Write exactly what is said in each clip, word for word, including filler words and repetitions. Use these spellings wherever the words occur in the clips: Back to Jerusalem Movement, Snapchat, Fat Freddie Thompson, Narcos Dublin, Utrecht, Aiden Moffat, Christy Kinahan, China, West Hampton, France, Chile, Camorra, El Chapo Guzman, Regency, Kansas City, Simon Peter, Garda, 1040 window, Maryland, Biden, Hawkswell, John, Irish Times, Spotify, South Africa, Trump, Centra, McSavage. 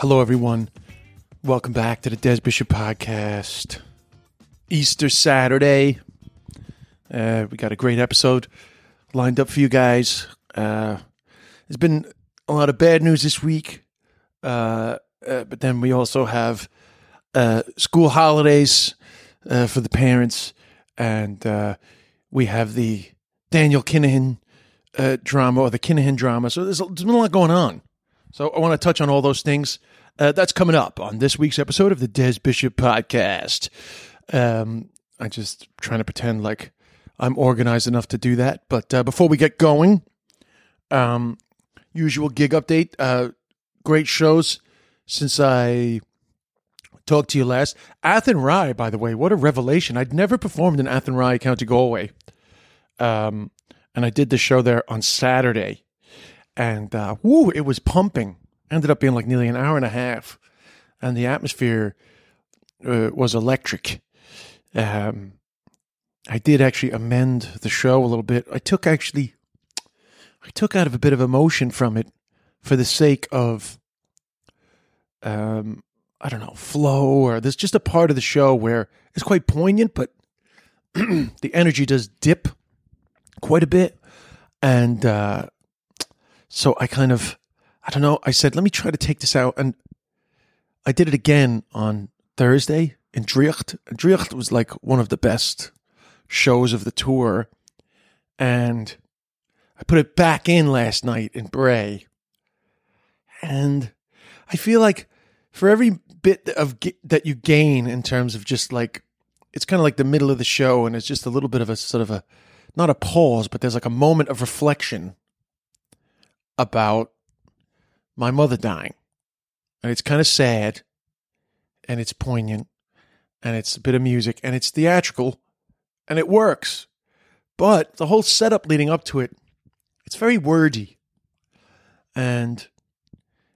Hello, everyone. Welcome back to the Des Bishop podcast. Easter Saturday. Uh, we got a great episode lined up for you guys. Uh, there's been a lot of bad news this week, uh, uh, but then we also have uh, school holidays uh, for the parents, and uh, we have the Daniel Kinahan uh, drama, or the Kinahan drama. So there's, there's been a lot going on. So I want to touch on all those things. Uh, that's coming up on this week's episode of the Des Bishop podcast. Um, I'm just trying to pretend like I'm organized enough to do that. But uh, before we get going, um, usual gig update. Uh, great shows since I talked to you last. Athenry, by the way, what a revelation. I'd never performed in Athenry, County Galway. Um, and I did the show there on Saturday. And, uh, woo, it was pumping. Ended up being like nearly an hour and a half. And the atmosphere uh, was electric. Um, I did actually amend the show a little bit. I took actually, I took out of a bit of emotion from it for the sake of, um, I don't know, flow. Or there's just a part of the show where it's quite poignant, but the energy does dip quite a bit. And, uh, So I kind of, I don't know, I said, let me try to take this out. And I did it again on Thursday in Utrecht. Utrecht was like one of the best shows of the tour. And I put it back in last night in Bray. And I feel like for every bit of that you gain in terms of just like, it's kind of like the middle of the show. And it's just a little bit of a sort of a, not a pause, but there's like a moment of reflection about my mother dying. And it's kind of sad, and it's poignant, and it's a bit of music, and it's theatrical, and it works. But the whole setup leading up to it, it's very wordy. And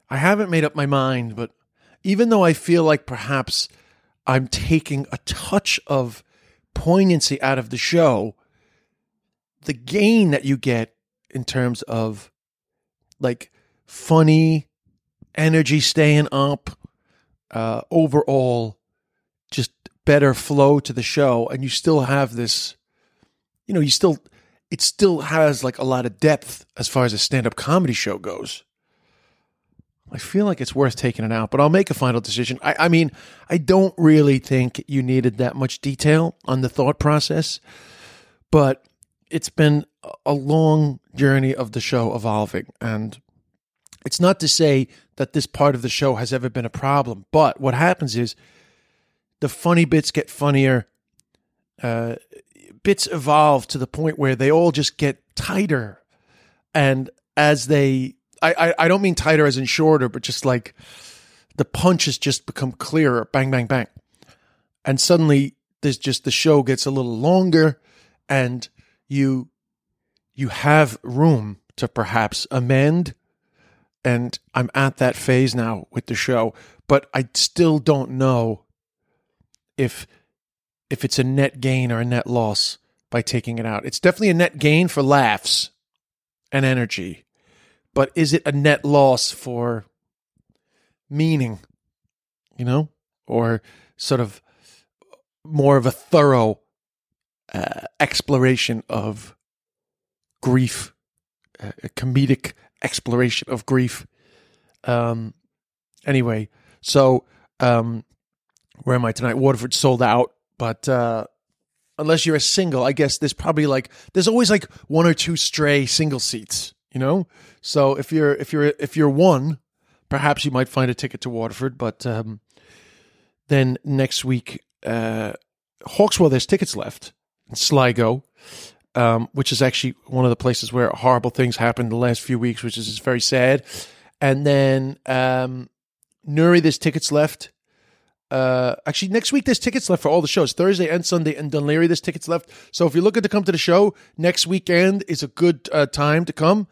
I haven't made up my mind, but even though I feel like perhaps I'm taking a touch of poignancy out of the show, the gain that you get in terms of like funny, energy staying up, uh, overall, just better flow to the show. And you still have this, you know, you still, it still has like a lot of depth as far as a stand-up comedy show goes. I feel like it's worth taking it out, but I'll make a final decision. I, I mean, I don't really think you needed that much detail on the thought process, but it's been a long journey of the show evolving. And it's not to say that this part of the show has ever been a problem, but what happens is the funny bits get funnier. Uh, bits evolve to the point where they all just get tighter. And as they, I, I, I don't mean tighter as in shorter, but just like the punches just become clearer. Bang, bang, bang. And suddenly there's just, the show gets a little longer, and you, you have room to perhaps amend, and I'm at that phase now with the show, but I still don't know if if it's a net gain or a net loss by taking it out. It's definitely a net gain for laughs and energy, but is it a net loss for meaning, you know, or sort of more of a thorough uh, exploration of grief, a comedic exploration of grief. Um, anyway, so um, where am I tonight? Waterford sold out, but uh, unless you're a single, I guess there's probably like there's always like one or two stray single seats, you know. So if you're if you're if you're one, perhaps you might find a ticket to Waterford. But um, Then next week, uh, Hawkswell, there's tickets left in Sligo, um, which is actually one of the places where horrible things happened the last few weeks, which is very sad. And then um, Nuri, there's tickets left. Uh, actually, next week there's tickets left for all the shows, Thursday and Sunday, and Dún Laoghaire there's tickets left. So if you're looking to come to the show, next weekend is a good uh, time to come.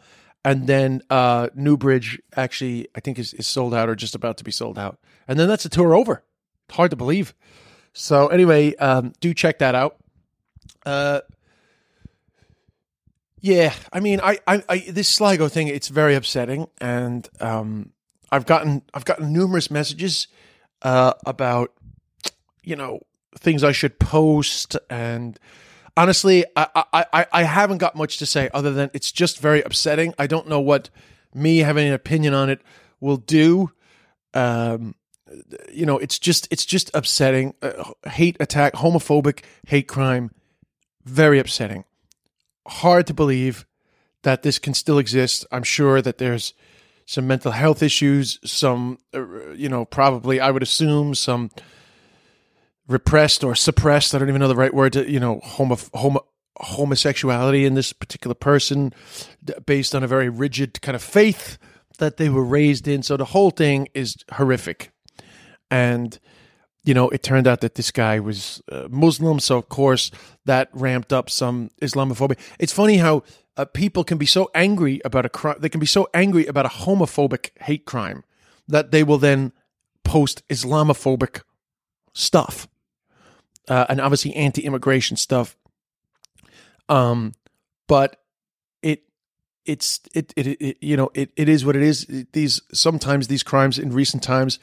And then uh, Newbridge actually, I think, is, is sold out or just about to be sold out. And then that's the tour over. Hard to believe. So anyway, um, do check that out. Uh, yeah, I mean, I, I, I this Sligo thing, it's very upsetting, and um, I've gotten I've gotten numerous messages. Uh, about, you know, things I should post. And honestly, I, I, I haven't got much to say other than it's just very upsetting. I don't know what me having an opinion on it will do. Um, you know, it's just it's just upsetting. Uh, hate attack, homophobic hate crime. Very upsetting. Hard to believe that this can still exist. I'm sure that there's some mental health issues, some, you know, probably, I would assume, some repressed or suppressed, I don't even know the right word, you know, homo, homo, homosexuality in this particular person based on a very rigid kind of faith that they were raised in. So the whole thing is horrific. And, you know, it turned out that this guy was uh, Muslim. So, of course, that ramped up some Islamophobia. It's funny how Uh, people can be so angry about a crime, they can be so angry about a homophobic hate crime that they will then post Islamophobic stuff uh, and obviously anti-immigration stuff. Um, but it, it's it it, it you know it, it is what it is. It, these sometimes these crimes in recent times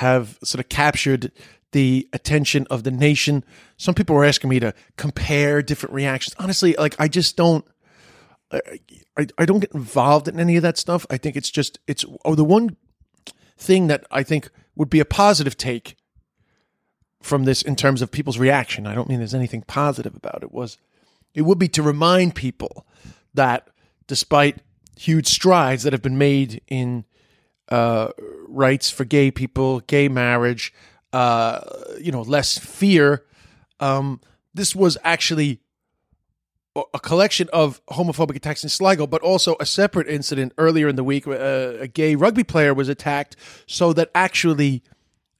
have sort of captured the attention of the nation. Some people were asking me to compare different reactions. Honestly, like I just don't. I, I don't get involved in any of that stuff. I think it's just, it's oh, the one thing that I think would be a positive take from this in terms of people's reaction. I don't mean there's anything positive about it. Was it would be to remind people that despite huge strides that have been made in uh, rights for gay people, gay marriage, uh, you know, less fear, um, this was actually a collection of homophobic attacks in Sligo, but also a separate incident earlier in the week. Uh, a gay rugby player was attacked, so that actually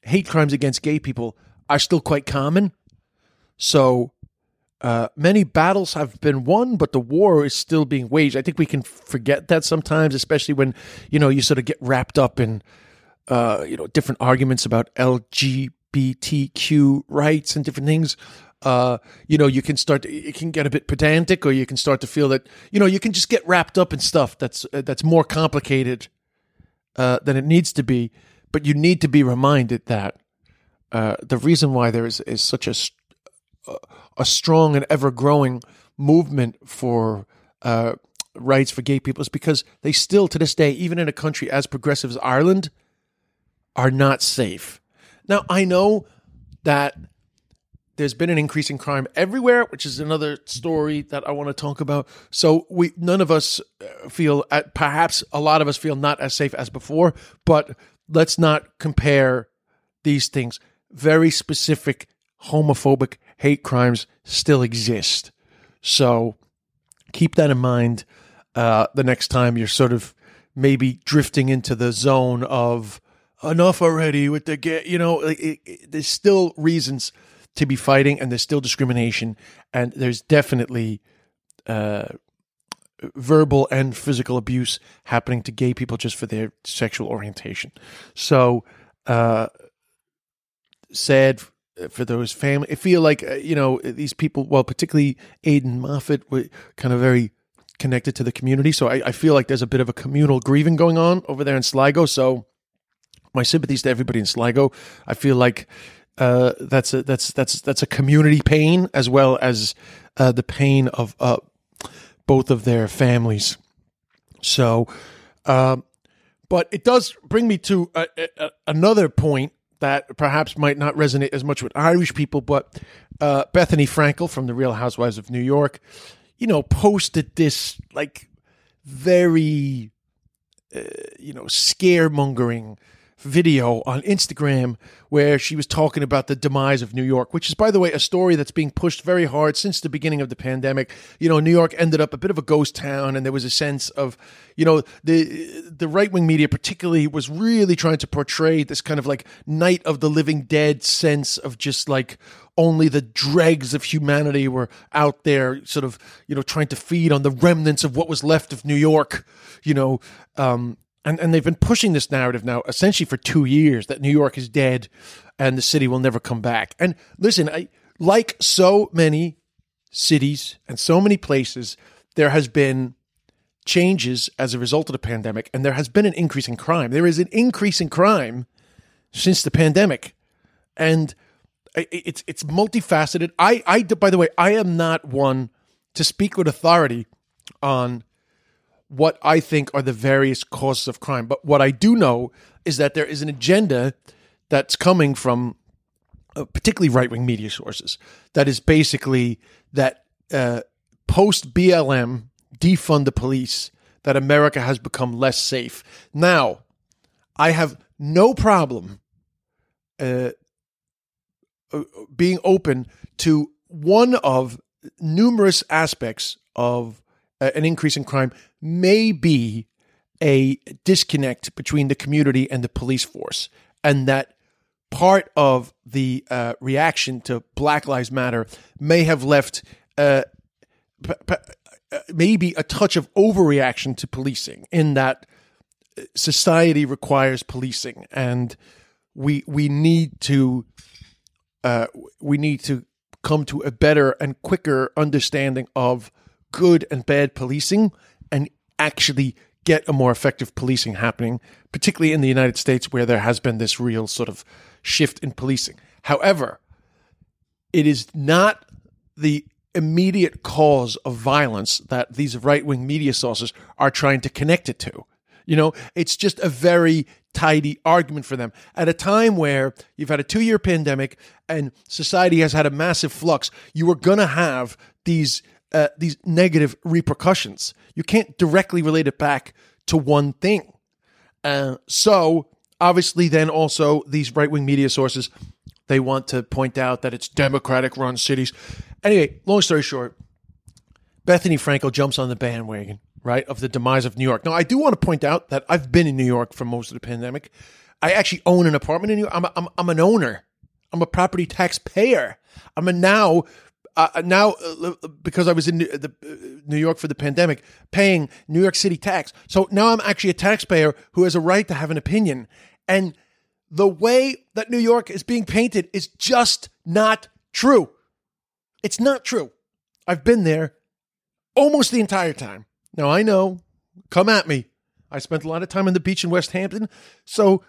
hate crimes against gay people are still quite common. So uh, many battles have been won, but the war is still being waged. I think we can forget that sometimes, especially when, you know, you sort of get wrapped up in, uh, you know, different arguments about L G B T Q rights and different things. Uh, you know, you can start. To, it can get a bit pedantic, or you can start to feel that, you know, you can just get wrapped up in stuff that's uh, that's more complicated uh, than it needs to be. But you need to be reminded that uh, the reason why there is, is such a a strong and ever growing movement for uh, rights for gay people is because they still, to this day, even in a country as progressive as Ireland, are not safe. Now, I know that there's been an increase in crime everywhere, which is another story that I want to talk about. So we, none of us feel, perhaps a lot of us feel not as safe as before, but let's not compare these things. Very specific homophobic hate crimes still exist. So keep that in mind uh, the next time you're sort of maybe drifting into the zone of enough already with the gay, you know, it, it, there's still reasons to be fighting, and there's still discrimination, and there's definitely uh, verbal and physical abuse happening to gay people just for their sexual orientation. So uh, sad for those families. I feel like, uh, you know, these people, well, particularly Aiden Moffat, were kind of very connected to the community. So I, I feel like there's a bit of a communal grieving going on over there in Sligo. So my sympathies to everybody in Sligo. I feel like Uh, that's a that's that's that's a community pain as well as uh, the pain of uh, both of their families. So, uh, but it does bring me to a, a, another point that perhaps might not resonate as much with Irish people. But uh, Bethenny Frankel from the Real Housewives of New York, you know, posted this like very uh, you know scaremongering video on Instagram where she was talking about the demise of New York, which is, by the way, a story that's being pushed very hard since the beginning of the pandemic. You know, New York ended up a bit of a ghost town, and there was a sense of, you know, the the right-wing media particularly was really trying to portray this kind of like night of the living dead sense of just like only the dregs of humanity were out there sort of, you know, trying to feed on the remnants of what was left of New York, you know, um, And and they've been pushing this narrative now essentially for two years that New York is dead and the city will never come back. And listen, I, like so many cities and so many places, there has been changes as a result of the pandemic, and there has been an increase in crime. There is an increase in crime since the pandemic, and it's it's multifaceted. I, I by the way, I am not one to speak with authority on what I think are the various causes of crime. But what I do know is that there is an agenda that's coming from uh, particularly right-wing media sources that is basically that uh, post-B L M, defund the police, that America has become less safe. Now, I have no problem uh, being open to one of numerous aspects of uh, an increase in crime may be a disconnect between the community and the police force, and that part of the uh, reaction to Black Lives Matter may have left uh, p- p- maybe a touch of overreaction to policing, in that society requires policing, and we we need to uh, we need to come to a better and quicker understanding of good and bad policing, and actually get a more effective policing happening, particularly in the United States, where there has been this real sort of shift in policing. However, it is not the immediate cause of violence that these right-wing media sources are trying to connect it to. You know, it's just a very tidy argument for them at a time where you've had a two-year pandemic and society has had a massive flux. You are going to have these Uh, these negative repercussions. You can't directly relate it back to one thing. Uh, so obviously then also these right-wing media sources, they want to point out that it's Democratic-run cities. Anyway, long story short, Bethenny Frankel jumps on the bandwagon, right, of the demise of New York. Now, I do want to point out that I've been in New York for most of the pandemic. I actually own an apartment in New York. I'm, a, I'm, I'm an owner. I'm a property taxpayer. I'm a now... Uh, now, uh, because I was in New, the, uh, New York for the pandemic, paying New York City tax. So now I'm actually a taxpayer who has a right to have an opinion. And the way that New York is being painted is just not true. It's not true. I've been there almost the entire time. Now, I know, come at me. I spent a lot of time on the beach in West Hampton. So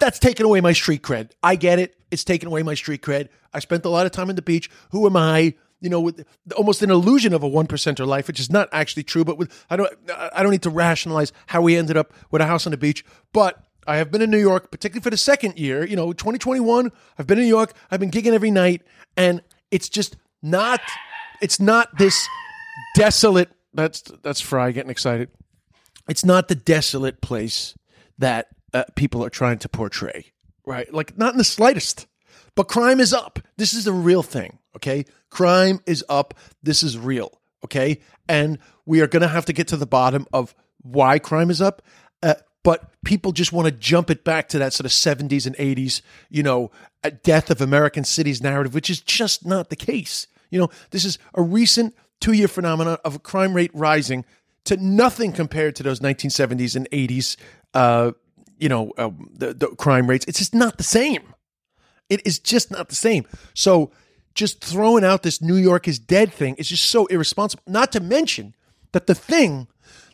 that's taken away my street cred. I get it. It's taken away my street cred. I spent a lot of time on the beach. Who am I? You know, with almost an illusion of a one percenter life, which is not actually true. But with, I don't, I don't need to rationalize how we ended up with a house on the beach. But I have been in New York, particularly for the second year. You know, twenty twenty-one. I've been in New York. I've been gigging every night, and it's just not. It's not this desolate. That's that's Fry getting excited. It's not the desolate place that uh, people are trying to portray. Right, like not in the slightest, but crime is up. This is the real thing, okay? Crime is up. This is real, okay? And we are going to have to get to the bottom of why crime is up, uh, but people just want to jump it back to that sort of seventies and eighties, you know, a death of American cities narrative, which is just not the case. You know, this is a recent two-year phenomenon of a crime rate rising to nothing compared to those nineteen seventies and eighties uh you know, uh, the, the crime rates. It's just not the same. It is just not the same. So just throwing out this New York is dead thing is just so irresponsible. Not to mention that the thing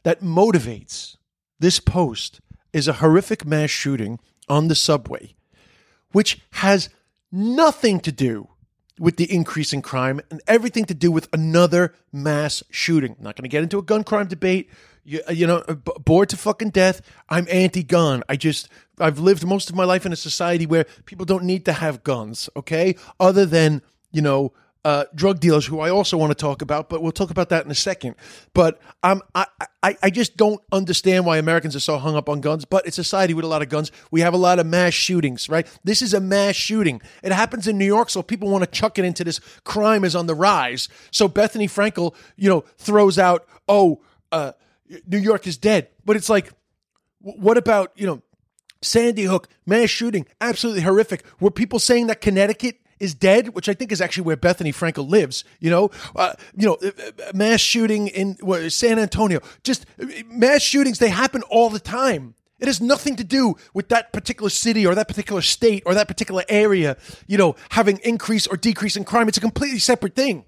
that motivates this post is a horrific mass shooting on the subway, which has nothing to do with the increase in crime and everything to do with another mass shooting. I'm not going to get into a gun crime debate. You, you know, bored to fucking death. I'm anti-gun. I just, I've lived most of my life in a society where people don't need to have guns, okay? Other than, you know, uh, drug dealers, who I also want to talk about, but we'll talk about that in a second. But um, I, I, I just don't understand why Americans are so hung up on guns, but it's a society with a lot of guns. We have a lot of mass shootings, right? This is a mass shooting. It happens in New York, so people want to chuck it into this. Crime is on the rise. So Bethenny Frankel, you know, throws out, oh, uh, New York is dead. But it's like, what about, you know, Sandy Hook, mass shooting, absolutely horrific. Were people saying that Connecticut is dead, which I think is actually where Bethenny Frankel lives, you know, uh, you know, mass shooting in well, San Antonio, just mass shootings, they happen all the time. It has nothing to do with that particular city or that particular state or that particular area, you know, having increase or decrease in crime. It's a completely separate thing.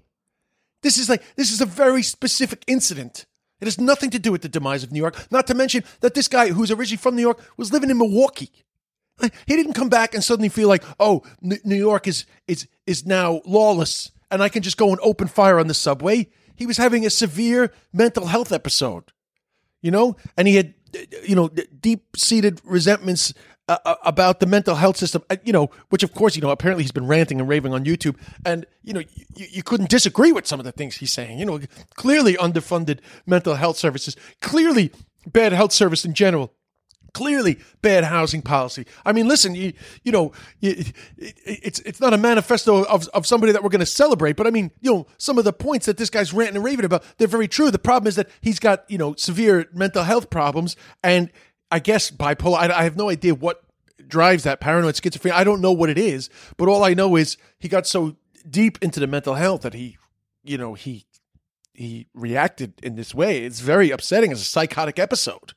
This is like, this is a very specific incident. It has nothing to do with the demise of New York, not to mention that this guy who's originally from New York was living in Milwaukee. He didn't come back and suddenly feel like, oh, New York is is is now lawless and I can just go and open fire on the subway. He was having a severe mental health episode, you know, and he had, you know, deep-seated resentments uh, about the mental health system, you know, which, of course, you know, apparently he's been ranting and raving on YouTube. And, you know, you, you couldn't disagree with some of the things he's saying, you know, clearly underfunded mental health services, clearly bad health service in general. Clearly, bad housing policy. I mean, listen, you, you know, it, it, it's it's not a manifesto of, of somebody that we're going to celebrate, but I mean, you know, some of the points that this guy's ranting and raving about, they're very true. The problem is that he's got, you know, severe mental health problems, and I guess bipolar. I, I have no idea what drives that, paranoid schizophrenia. I don't know what it is, but all I know is he got so deep into the mental health that he, you know, he he reacted in this way. It's very upsetting. It's a psychotic episode.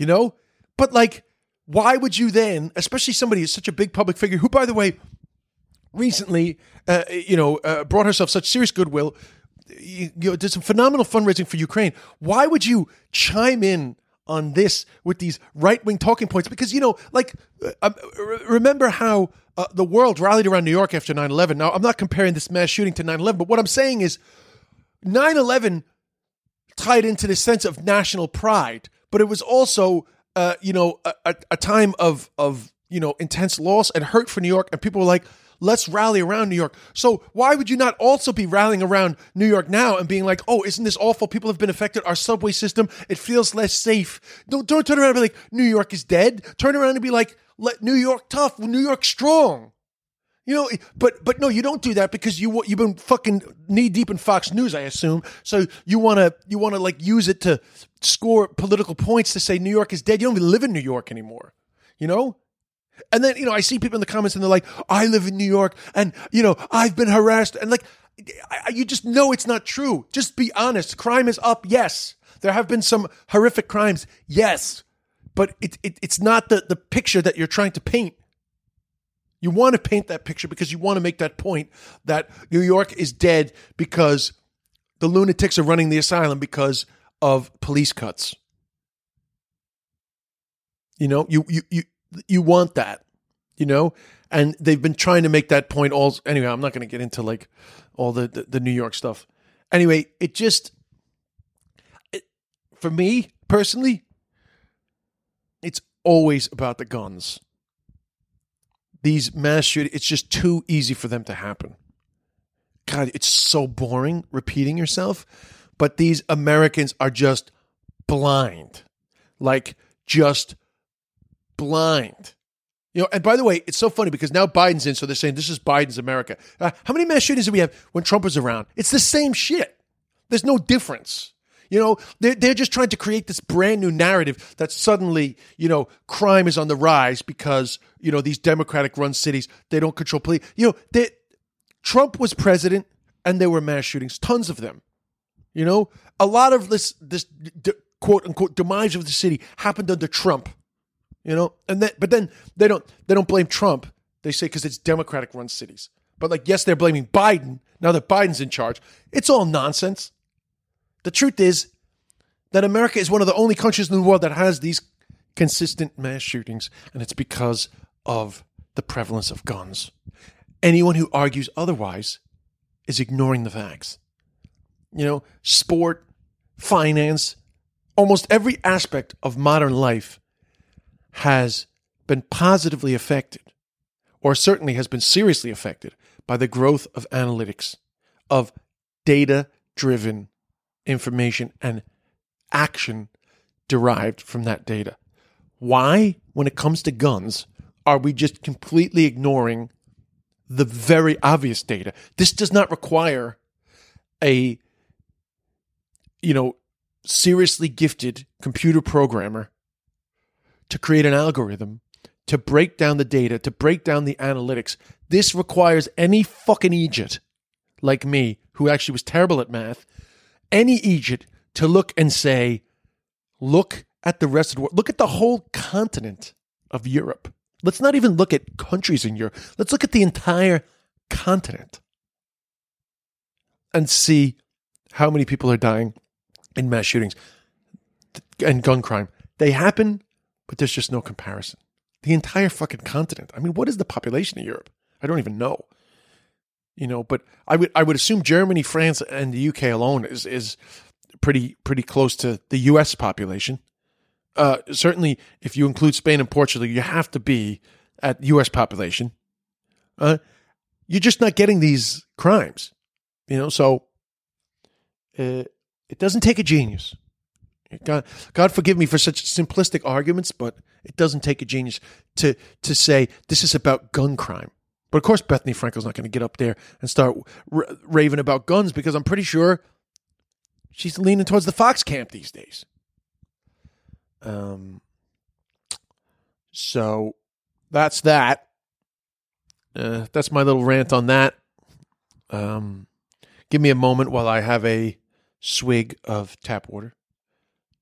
You know, but like, why would you then, especially somebody who's such a big public figure, who, by the way, recently, uh, you know, uh, brought herself such serious goodwill, you, you know, did some phenomenal fundraising for Ukraine. Why would you chime in on this with these right-wing talking points? Because, you know, like, uh, remember how uh, the world rallied around New York after nine eleven. Now, I'm not comparing this mass shooting to nine eleven, but what I'm saying is nine eleven tied into this sense of national pride. But it was also, uh, you know, a, a time of, of, you know, intense loss and hurt for New York. And people were like, let's rally around New York. So why would you not also be rallying around New York now and being like, oh, isn't this awful? People have been affected. Our subway system, it feels less safe. Don't, don't turn around and be like, New York is dead. Turn around and be like, let New York tough, New York strong. You know, but but no, you don't do that because you you've been fucking knee deep in Fox News, I assume. So you wanna you wanna like use it to score political points to say New York is dead. You don't even live in New York anymore, you know. And then you know I see people in the comments and they're like, I live in New York, and you know I've been harassed, and like I, you just know it's not true. Just be honest. Crime is up. Yes, there have been some horrific crimes. Yes, but it, it it's not the the picture that you're trying to paint. You want to paint that picture because you want to make that point that New York is dead because the lunatics are running the asylum because of police cuts. You know, you you you, you want that, you know, and they've been trying to make that point all. Anyway, I'm not going to get into like all the, the, the New York stuff. Anyway, it just, it, for me personally, it's always about the guns. These mass shootings, it's just too easy for them to happen. God, it's so boring repeating yourself, but these Americans are just blind. Like, just blind. You know, and by the way, it's so funny because now Biden's in, so they're saying this is Biden's America. Uh, how many mass shootings did we have when Trump was around? It's the same shit. There's no difference. You know, they're, they're just trying to create this brand new narrative that suddenly, you know, crime is on the rise because, you know, these Democratic-run cities, they don't control police. You know, they, Trump was president and there were mass shootings, tons of them. You know, a lot of this, this de, quote-unquote demise of the city happened under Trump, you know, and that, but then they don't they don't blame Trump. They say because it's Democratic-run cities. But like, yes, they're blaming Biden now that Biden's in charge. It's all nonsense. The truth is that America is one of the only countries in the world that has these consistent mass shootings, and it's because of the prevalence of guns. Anyone who argues otherwise is ignoring the facts. You know, sport, finance, almost every aspect of modern life has been positively affected or certainly has been seriously affected by the growth of analytics, of data-driven information and action derived from that data. Why, when it comes to guns, are we just completely ignoring the very obvious data? This does not require a, you know, seriously gifted computer programmer to create an algorithm, to break down the data, to break down the analytics. This requires any fucking idiot like me, who actually was terrible at math, any idiot to look and say, look at the rest of the world. Look at the whole continent of Europe. Let's not even look at countries in Europe. Let's look at the entire continent and see how many people are dying in mass shootings and gun crime. They happen, but there's just no comparison. The entire fucking continent. I mean, what is the population of Europe? I don't even know. You know, but I would I would assume Germany, France, and the U K alone is is pretty pretty close to the U S population. Uh, certainly, if you include Spain and Portugal, you have to be at U S population. Uh, you're just not getting these crimes, you know. So uh, it doesn't take a genius. God, God forgive me for such simplistic arguments, but it doesn't take a genius to to say this is about gun crime. But of course, Bethenny Frankel's not going to get up there and start r- raving about guns, because I'm pretty sure she's leaning towards the Fox camp these days. Um. So that's that. Uh, that's my little rant on that. Um, give me a moment while I have a swig of tap water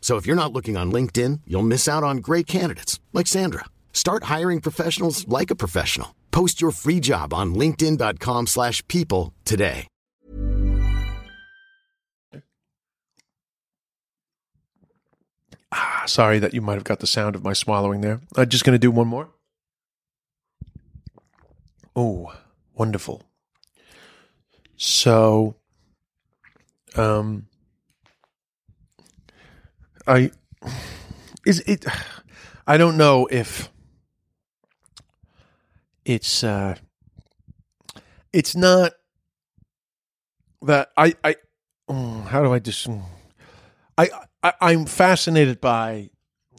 So if you're not looking on LinkedIn, you'll miss out on great candidates, like Sandra. Start hiring professionals like a professional. Post your free job on linkedin dot com slash people today. Ah, sorry that you might have got the sound of my swallowing there. I'm just going to do one more. Oh, wonderful. So, um, I, is it, I don't know if it's, uh, it's not that I, I, oh, how do I just, I, I, I'm fascinated by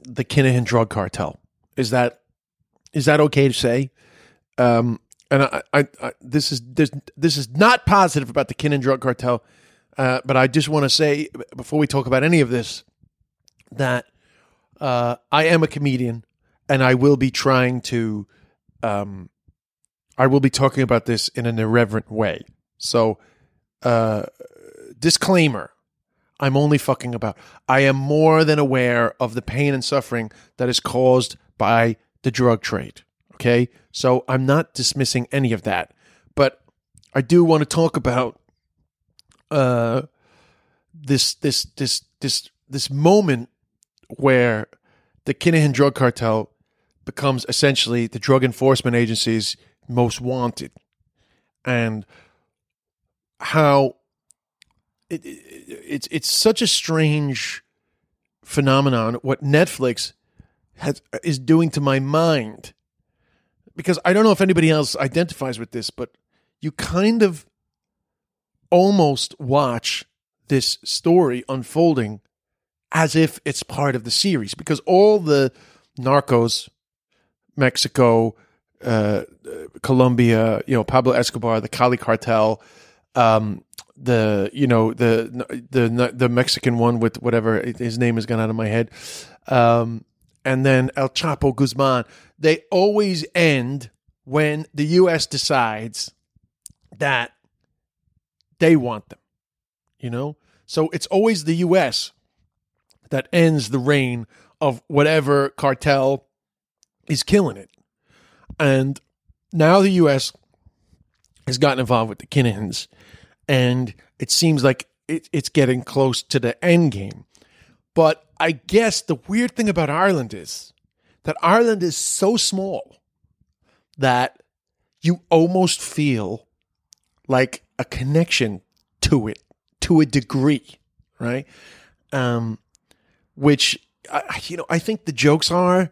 the Kinahan drug cartel. Is that is that okay to say? Um, and I, I, I, this is this, this is not positive about the Kinahan drug cartel, uh, but I just want to say before we talk about any of this that uh, I am a comedian, and I will be trying to, um, I will be talking about this in an irreverent way. So, uh, disclaimer. I'm only fucking about. I am more than aware of the pain and suffering that is caused by the drug trade, okay? So I'm not dismissing any of that. But I do want to talk about uh, this this this this this moment where the Kinahan drug cartel becomes essentially the drug enforcement agency's most wanted, and how It, it, it's it's such a strange phenomenon what Netflix has, is doing to my mind, because I don't know if anybody else identifies with this, but you kind of almost watch this story unfolding as if it's part of the series, because all the Narcos, Mexico, uh, Colombia, you know, Pablo Escobar, the Cali cartel, um, the you know the the the Mexican one with whatever his name has gone out of my head, um, and then El Chapo Guzman. They always end when the U S decides that they want them, you know. So it's always the U S that ends the reign of whatever cartel is killing it, and now the U S has gotten involved with the Kinahans, and it seems like it, it's getting close to the end game. But I guess the weird thing about Ireland is that Ireland is so small that you almost feel like a connection to it, to a degree, right? Um, which, I, you know, I think the jokes are...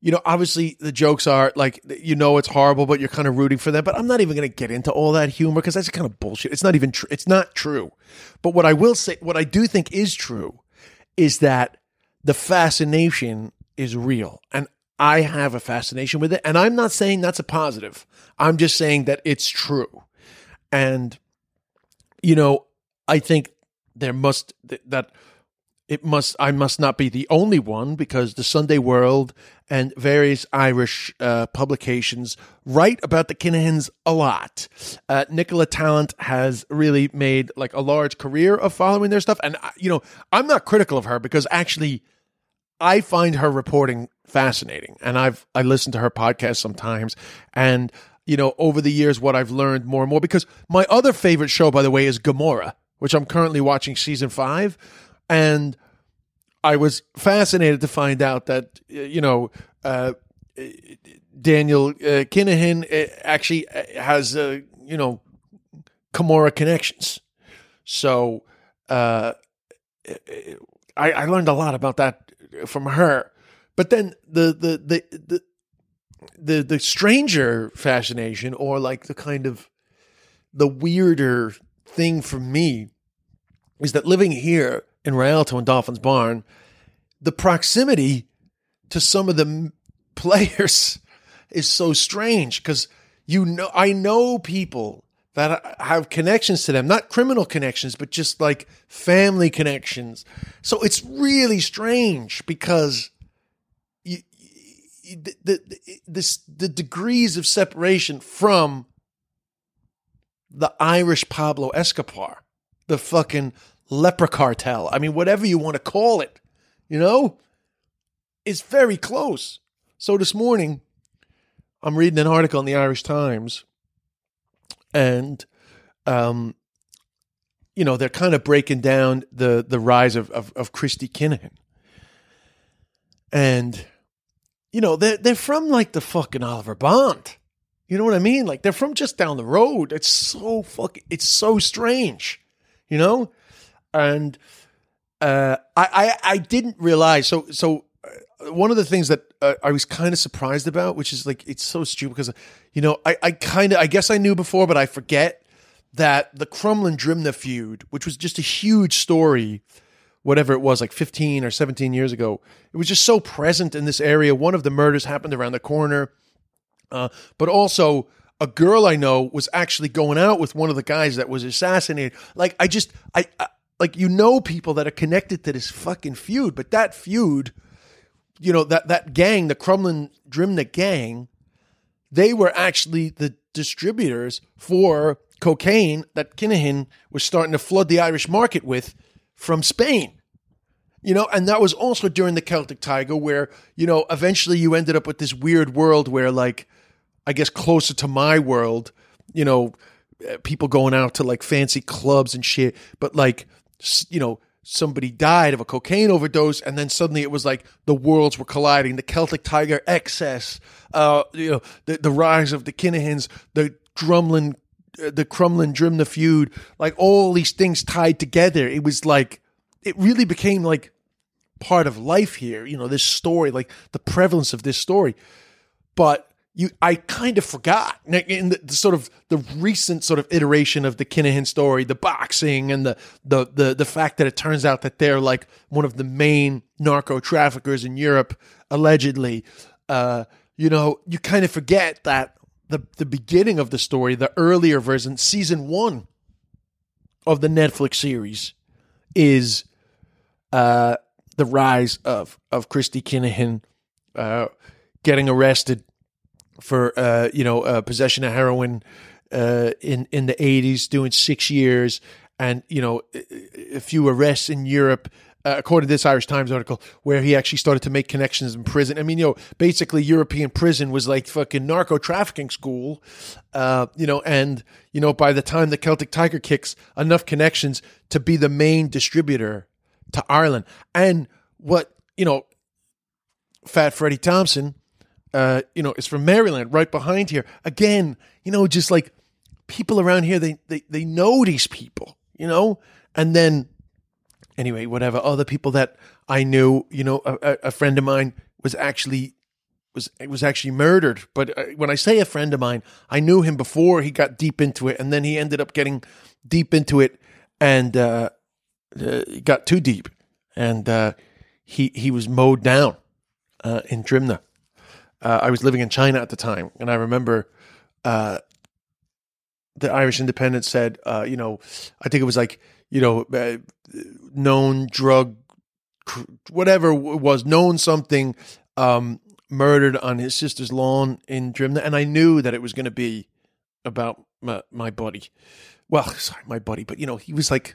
You know, obviously the jokes are like, you know, it's horrible, but you're kind of rooting for them. But I'm not even going to get into all that humor because that's kind of bullshit. It's not even true. It's not true. But what I will say, what I do think is true is that the fascination is real. And I have a fascination with it. And I'm not saying that's a positive. I'm just saying that it's true. And, you know, I think there must, that... It must. I must not be the only one, because the Sunday World and various Irish uh, publications write about the Kinahans a lot. Uh, Nicola Tallant has really made like a large career of following their stuff, and you know, I'm not critical of her because actually, I find her reporting fascinating, and I've I listen to her podcast sometimes, and you know, over the years, what I've learned more and more. Because my other favorite show, by the way, is Gomorrah, which I'm currently watching season five. And I was fascinated to find out that, you know, uh, Daniel uh, Kinahan actually has, uh, you know, Camorra connections. So uh, I, I learned a lot about that from her. But then the the the the the, the stranger fascination, or like the kind of the weirder thing for me, is that living here in Rialto and Dolphins Barn, the proximity to some of the m- players is so strange, because you know, I know people that have connections to them, not criminal connections, but just like family connections. So it's really strange, because you, you, the, the, this, the degrees of separation from the Irish Pablo Escobar, the fucking leper cartel, I mean, whatever you want to call it, you know, it's very close. So this morning, I'm reading an article in the Irish Times, and, um, you know, they're kind of breaking down the the rise of of, of Christy Kinahan, and, you know, they're, they're from like the fucking Oliver Bond, you know what I mean? Like, they're from just down the road. It's so fucking, it's so strange, you know? And uh, I, I I didn't realize, so so one of the things that uh, I was kind of surprised about, which is like, it's so stupid because, you know, I, I kind of, I guess I knew before, but I forget that the Crumlin-Drimnagh feud, which was just a huge story, whatever it was, like fifteen or seventeen years ago, it was just so present in this area. One of the murders happened around the corner, uh, but also... a girl I know was actually going out with one of the guys that was assassinated. Like, I just, I, I like, you know, people that are connected to this fucking feud, but that feud, you know, that, that gang, the Crumlin-Drimnagh gang, they were actually the distributors for cocaine that Kinahan was starting to flood the Irish market with from Spain. You know, and that was also during the Celtic Tiger, where, you know, eventually you ended up with this weird world where, like, I guess closer to my world, you know, people going out to like fancy clubs and shit, but like, you know, somebody died of a cocaine overdose, and then suddenly it was like the worlds were colliding, the Celtic Tiger excess, uh, you know, the, the rise of the Kinahans, the Drumlin, uh, the Crumlin-Drimnagh feud, like all these things tied together. It was like, it really became like part of life here, you know, this story, like the prevalence of this story. But You, I kind of forgot in the, the sort of the recent sort of iteration of the Kinahan story, the boxing and the, the the the fact that it turns out that they're like one of the main narco traffickers in Europe, allegedly. Uh, you know, you kind of forget that the the beginning of the story, the earlier version, season one of the Netflix series is uh, the rise of of Christy Kinahan uh, getting arrested for uh, you know uh, possession of heroin uh, in in the eighties, doing six years, and you know a few arrests in Europe. Uh, according to this Irish Times article, where he actually started to make connections in prison. I mean, you know, basically European prison was like fucking narco trafficking school, uh, you know, and, you know, by the time the Celtic Tiger kicks, enough connections to be the main distributor to Ireland. And what, you know, Fat Freddie Thompson, uh, you know, is from Maryland, right behind here. Again, you know, just like people around here, they they, they know these people, you know, and then, anyway, whatever. Other people that I knew, you know, a, a friend of mine was actually was was actually murdered. But when I say a friend of mine, I knew him before he got deep into it, and then he ended up getting deep into it and uh, uh, got too deep, and uh, he he was mowed down uh, in Drimnagh. Uh, I was living in China at the time, and I remember uh, the Irish Independent said, uh, you know, I think it was like. You know, uh, known drug, whatever it was, known something, um, murdered on his sister's lawn in Drimnagh. And I knew that it was going to be about my, my buddy. Well, sorry, my buddy. But, you know, he was like,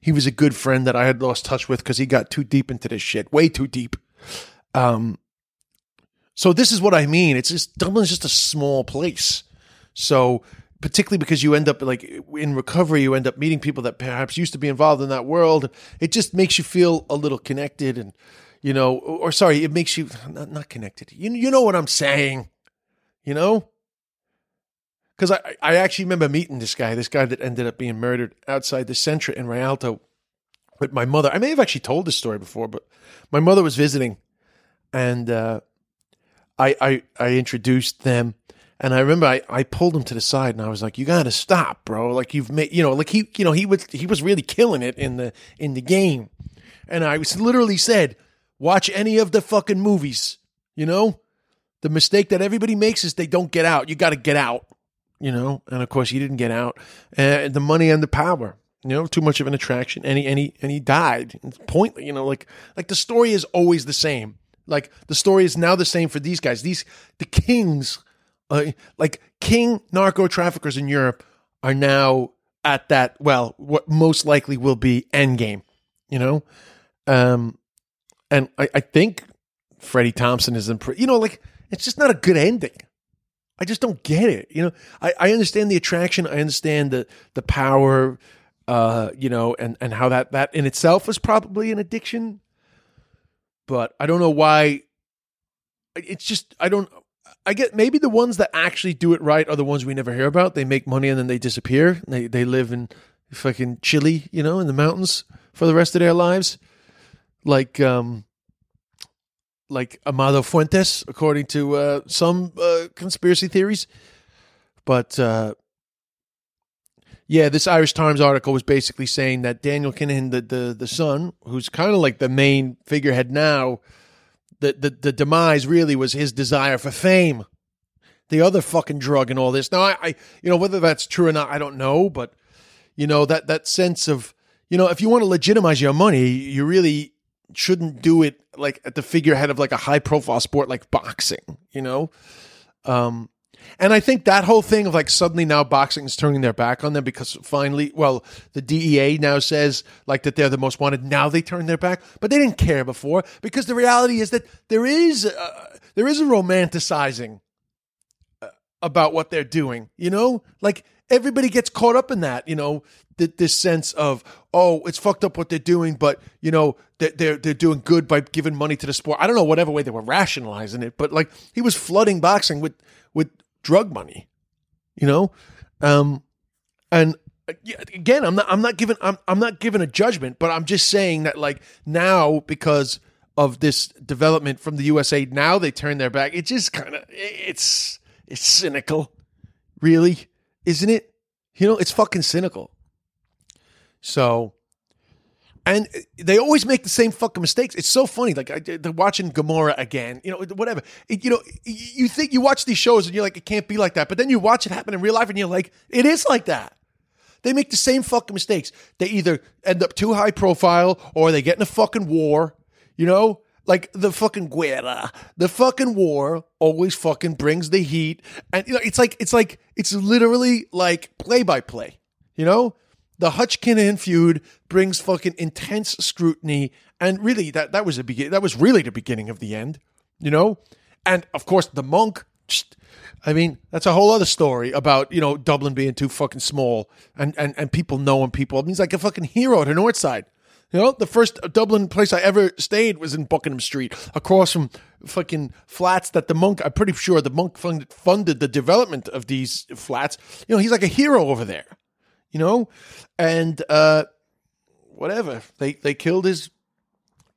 he was a good friend that I had lost touch with because he got too deep into this shit, way too deep. Um, so this is what I mean. It's just, Dublin's just a small place. So... particularly because you end up like in recovery, you end up meeting people that perhaps used to be involved in that world. It just makes you feel a little connected and, you know, or, or sorry, it makes you not, not connected. You you know what I'm saying, you know? Because I, I actually remember meeting this guy, this guy that ended up being murdered outside the Centra in Rialto with my mother. I may have actually told this story before, but my mother was visiting and uh, I, I I introduced them. And I remember I, I pulled him to the side and I was like, "You gotta stop, bro! Like you've made, you know, like he, you know, he was he was really killing it in the in the game." And I was literally said, "Watch any of the fucking movies, you know. The mistake that everybody makes is they don't get out. You gotta get out, you know." And of course, he didn't get out. And uh, the money and the power, you know, too much of an attraction. And he and he and he died. It's pointless, you know. Like like the story is always the same. Like the story is now the same for these guys. These the kings. Uh, like king narco traffickers in Europe are now at that, well, what most likely will be endgame, you know? Um, and I, I think Freddie Thompson is in, pr- you know, like it's just not a good ending. I just don't get it. You know, I, I understand the attraction. I understand the, the power, uh, you know, and, and how that, that in itself is probably an addiction, but I don't know why it's just, I don't I get maybe the ones that actually do it right are the ones we never hear about. They make money and then they disappear. They they live in fucking Chile, you know, in the mountains for the rest of their lives. Like um, like Amado Fuentes, according to uh, some uh, conspiracy theories. But uh, yeah, this Irish Times article was basically saying that Daniel Kinahan, the the, the son, who's kind of like the main figurehead now, The, the the demise really was his desire for fame, the other fucking drug and all this. Now, I, I you know, whether that's true or not, I don't know. But, you know, that that sense of, you know, if you want to legitimize your money, you really shouldn't do it like at the figurehead of like a high profile sport like boxing, you know. Um, and I think that whole thing of like suddenly now boxing is turning their back on them because finally, well, the D E A now says like that they're the most wanted. Now they turn their back, but they didn't care before because the reality is that there is a, there is a romanticizing about what they're doing. You know, like everybody gets caught up in that. You know, th- this sense of oh, it's fucked up what they're doing, but you know they're, they're they're doing good by giving money to the sport. I don't know whatever way they were rationalizing it, but like he was flooding boxing with with. drug money, you know, um, and again, I'm not, I'm not giving, I'm, I'm not giving a judgment, but I'm just saying that like now because of this development from the U S A, now they turn their back. It just kind of, it's, it's cynical, really, isn't it? You know, it's fucking cynical. So, and they always make the same fucking mistakes. It's so funny. Like I, they're watching Gomorrah again, you know, whatever. It, you know, you think you watch these shows and you're like, it can't be like that. But then you watch it happen in real life and you're like, it is like that. They make the same fucking mistakes. They either end up too high profile or they get in a fucking war, you know? Like the fucking guerra, the fucking war always fucking brings the heat. And you know, it's like, it's like, it's literally like play by play, you know, the Hutch Kinahan feud brings fucking intense scrutiny. And really that, that was a begin. That was really the beginning of the end, you know? And of course the monk, just, I mean, that's a whole other story about, you know, Dublin being too fucking small and, and, and people knowing people. I mean, he's like a fucking hero to North Side. You know, the first Dublin place I ever stayed was in Buckingham Street, across from fucking flats that the monk, I'm pretty sure the monk funded, funded the development of these flats. You know, he's like a hero over there, you know, and uh, whatever. They they killed his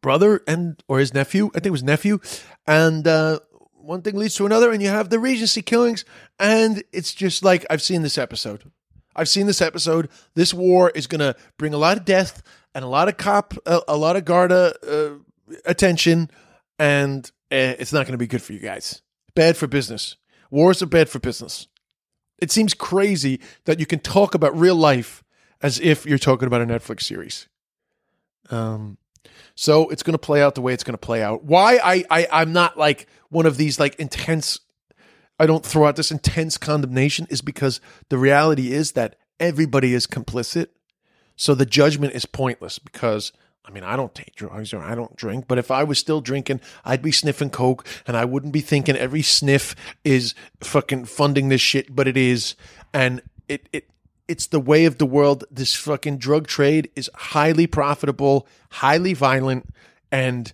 brother and or his nephew. I think it was nephew. And uh, one thing leads to another and you have the Regency killings. And it's just like, I've seen this episode. I've seen this episode. This war is going to bring a lot of death and a lot of cop, a, a lot of Garda uh, attention, and uh, it's not going to be good for you guys. Bad for business. Wars are bad for business. It seems crazy that you can talk about real life as if you're talking about a Netflix series. Um, so it's going to play out the way it's going to play out. Why I, I I'm not like one of these like intense. I don't throw out this intense condemnation is because the reality is that everybody is complicit. So the judgment is pointless because, I mean, I don't take drugs or I don't drink, but if I was still drinking, I'd be sniffing coke and I wouldn't be thinking every sniff is fucking funding this shit, but it is. And it it it's the way of the world. This fucking drug trade is highly profitable, highly violent, and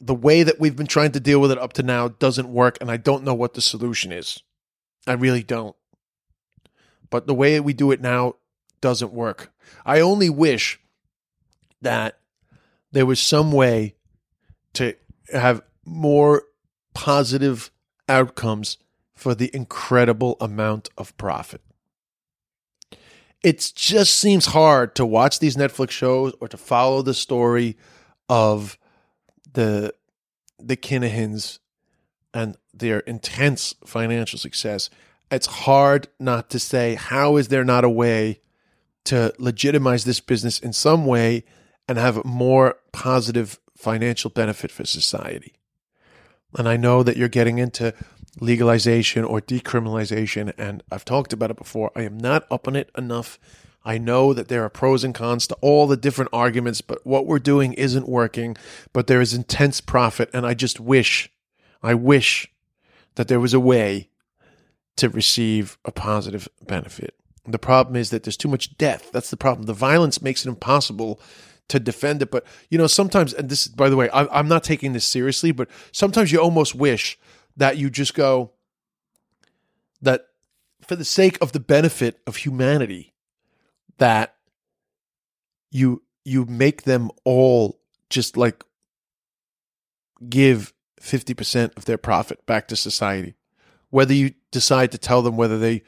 the way that we've been trying to deal with it up to now doesn't work, and I don't know what the solution is. I really don't. But the way we do it now doesn't work. I only wish that there was some way to have more positive outcomes for the incredible amount of profit. It just seems hard to watch these Netflix shows or to follow the story of the the Kinahans and their intense financial success. It's hard not to say, how is there not a way to legitimize this business in some way and have more positive financial benefit for society? And I know that you're getting into legalization or decriminalization, and I've talked about it before. I am not up on it enough. I know that there are pros and cons to all the different arguments, but what we're doing isn't working, but there is intense profit, and I just wish, I wish that there was a way to receive a positive benefit. The problem is that there's too much death. That's the problem. The violence makes it impossible to defend it. But, you know, sometimes, and this, by the way, I, I'm not taking this seriously, but sometimes you almost wish that you just go, that for the sake of the benefit of humanity, that you you make them all just like give fifty percent of their profit back to society. Whether you decide to tell them whether they...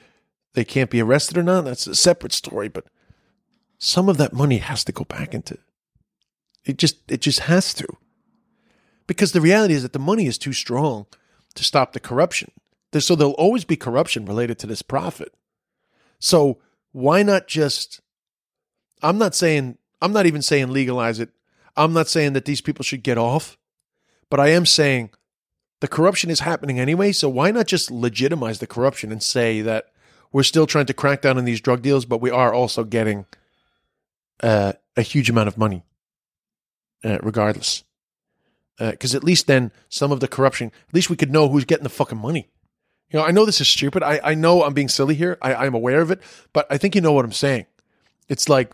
they can't be arrested or not, that's a separate story, but some of that money has to go back into it. Just it just has to. Because the reality is that the money is too strong to stop the corruption. So there'll always be corruption related to this profit. So why not just, I'm not saying, I'm not even saying legalize it. I'm not saying that these people should get off, but I am saying the corruption is happening anyway, so why not just legitimize the corruption and say that we're still trying to crack down on these drug deals, but we are also getting uh, a huge amount of money uh, regardless. Because uh, at least then some of the corruption, at least we could know who's getting the fucking money. You know, I know this is stupid. I, I know I'm being silly here. I, I'm aware of it, but I think you know what I'm saying. It's like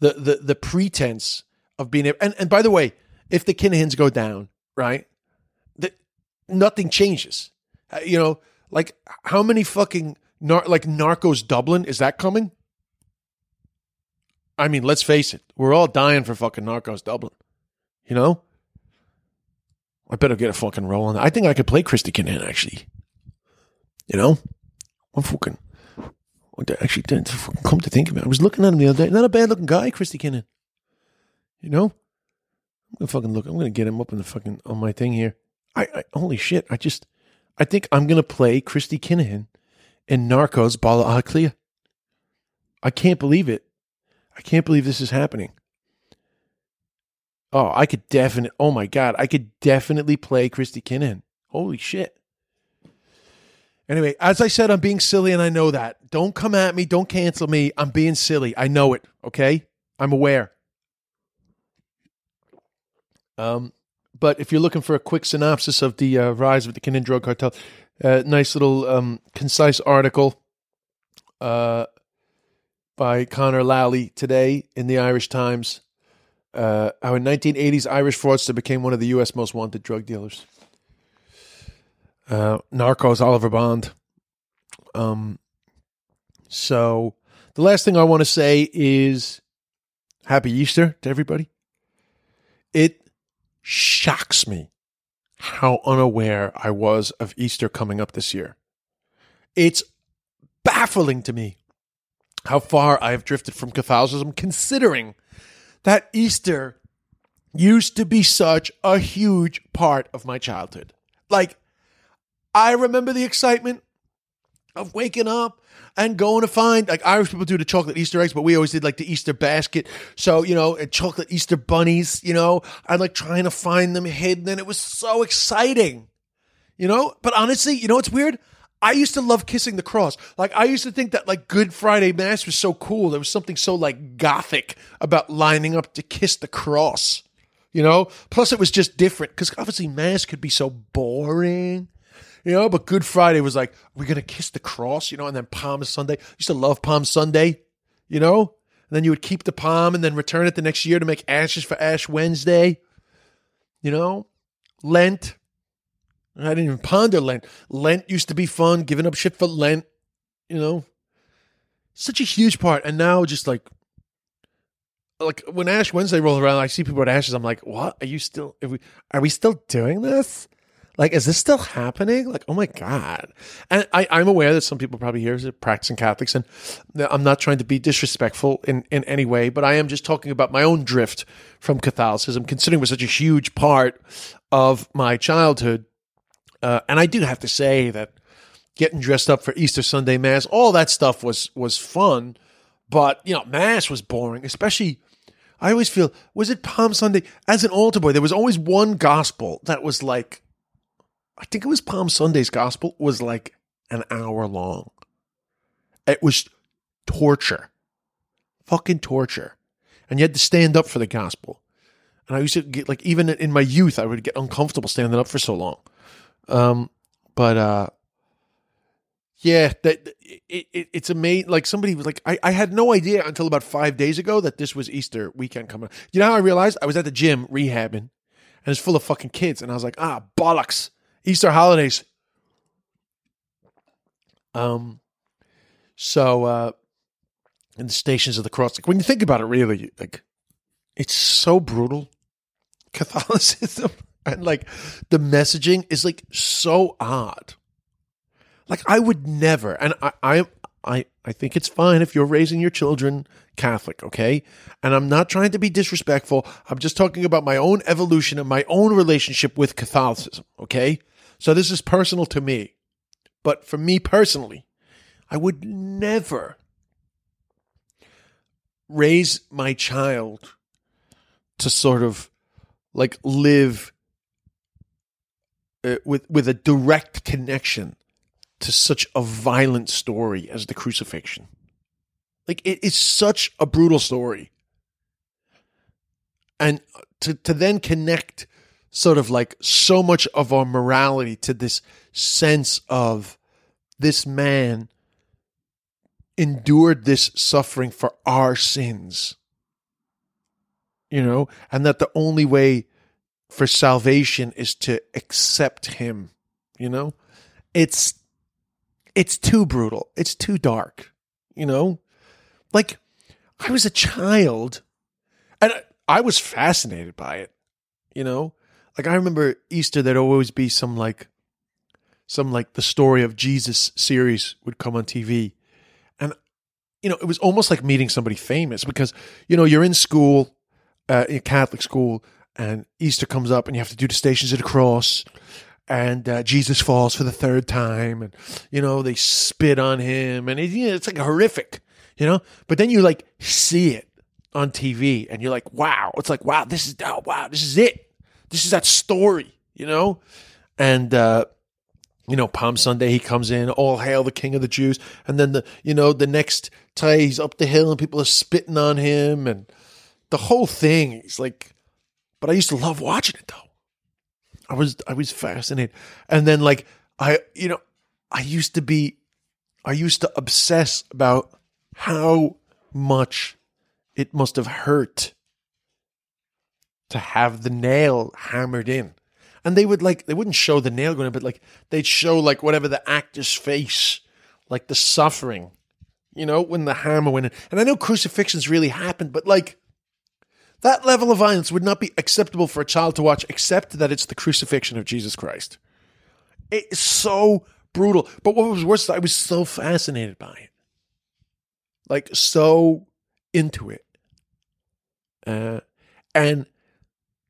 the the, the pretense of being able, and, and by the way, if the Kinahans go down, right, the, nothing changes. Uh, you know, Like, how many fucking, nar- like, Narcos Dublin, is that coming? I mean, let's face it. We're all dying for fucking Narcos Dublin, you know? I better get a fucking roll on that. I think I could play Christy Kinahan, actually. You know? I'm fucking, actually, come to think of it, I was looking at him the other day. Not a bad-looking guy, Christy Kinahan. You know? I'm gonna fucking look. I'm gonna get him up in the fucking, on my thing here. I, I holy shit, I just... I think I'm going to play Christy Kinahan in Narcos Bala Ahlia. I can't believe it. I can't believe this is happening. Oh, I could definitely, oh my God, I could definitely play Christy Kinahan. Holy shit. Anyway, as I said, I'm being silly and I know that. Don't come at me. Don't cancel me. I'm being silly. I know it. Okay? I'm aware. Um, but if you're looking for a quick synopsis of the uh, rise of the Kinahan drug cartel, uh, nice little um, concise article uh, by Conor Lally today in the Irish Times. Uh, how in nineteen eighties, Irish fraudster became one of the U S most wanted drug dealers. Uh, Narcos, Oliver Bond. Um, so the last thing I want to say is Happy Easter to everybody. It shocks me how unaware I was of Easter coming up this year. It's baffling to me how far I have drifted from Catholicism, considering that Easter used to be such a huge part of my childhood. Like, I remember the excitement of waking up and going to find, like Irish people do the chocolate Easter eggs, but we always did like the Easter basket. So, you know, and chocolate Easter bunnies, you know, I like trying to find them hidden and it was so exciting, you know, but honestly, you know, what's weird. I used to love kissing the cross. Like I used to think that like Good Friday Mass was so cool. There was something so like gothic about lining up to kiss the cross, you know, plus it was just different because obviously Mass could be so boring. You know, but Good Friday was like, we're going to kiss the cross, you know, and then Palm Sunday. I used to love Palm Sunday, you know, and then you would keep the palm and then return it the next year to make ashes for Ash Wednesday, you know, Lent. I didn't even ponder Lent. Lent used to be fun, giving up shit for Lent, you know, such a huge part. And now just like, like when Ash Wednesday rolls around, I see people at Ashes. I'm like, what? Are you still, are we, are we still doing this? Like, is this still happening? Like, oh my God. And I, I'm aware that some people probably here are practicing Catholics, and I'm not trying to be disrespectful in, in any way, but I am just talking about my own drift from Catholicism, considering it was such a huge part of my childhood. Uh, and I do have to say that getting dressed up for Easter Sunday Mass, all that stuff was was fun, but, you know, Mass was boring, especially... I always feel, was it Palm Sunday? As an altar boy, there was always one gospel that was like... I think it was Palm Sunday's gospel was like an hour long. It was torture, fucking torture. And you had to stand up for the gospel. And I used to get like, even in my youth, I would get uncomfortable standing up for so long. Um, but uh, yeah, that it, it, it's amazing. Like somebody was like, I, I had no idea until about five days ago that this was Easter weekend coming up. You know how I realized? I was at the gym rehabbing and it's full of fucking kids. And I was like, ah, bollocks. Easter holidays. Um, so, uh, and the Stations of the Cross, like when you think about it, really, like it's so brutal. Catholicism and like the messaging is like so odd. Like I would never, and I, I, I, I think it's fine if you're raising your children Catholic, okay? And I'm not trying to be disrespectful. I'm just talking about my own evolution and my own relationship with Catholicism, okay? So this is personal to me, but for me personally, I would never raise my child to sort of like live uh, with with a direct connection to such a violent story as the crucifixion. Like it is such a brutal story, and to to then connect sort of like so much of our morality to this sense of this man endured this suffering for our sins, you know, and that the only way for salvation is to accept him, you know, it's. It's too brutal. It's too dark, you know? Like, I was a child, and I, I was fascinated by it, you know? Like, I remember Easter, there'd always be some, like, some, like, the Story of Jesus series would come on T V. And, you know, it was almost like meeting somebody famous because, you know, you're in school, uh, in Catholic school, and Easter comes up, and you have to do the Stations of the Cross, and uh, Jesus falls for the third time, and, you know, they spit on him, and it, you know, it's like horrific. you know? But then you like see it on T V and you're like, wow. It's like, wow, this is, oh, wow, this is it. This is that story, you know? And, uh, you know, Palm Sunday, he comes in, all hail the King of the Jews. And then, the you know, the next day he's up the hill and people are spitting on him and the whole thing. It's like, but I used to love watching it though. I was, I was fascinated. And then like, I, you know, I used to be, I used to obsess about how much it must have hurt to have the nail hammered in. And they would like, they wouldn't show the nail going in, but like, they'd show like whatever the actor's face, like the suffering, you know, when the hammer went in. And I know crucifixions really happened, but like that level of violence would not be acceptable for a child to watch, except that it's the crucifixion of Jesus Christ. It's so brutal. But what was worse, I was so fascinated by it. Like so into it. Uh, and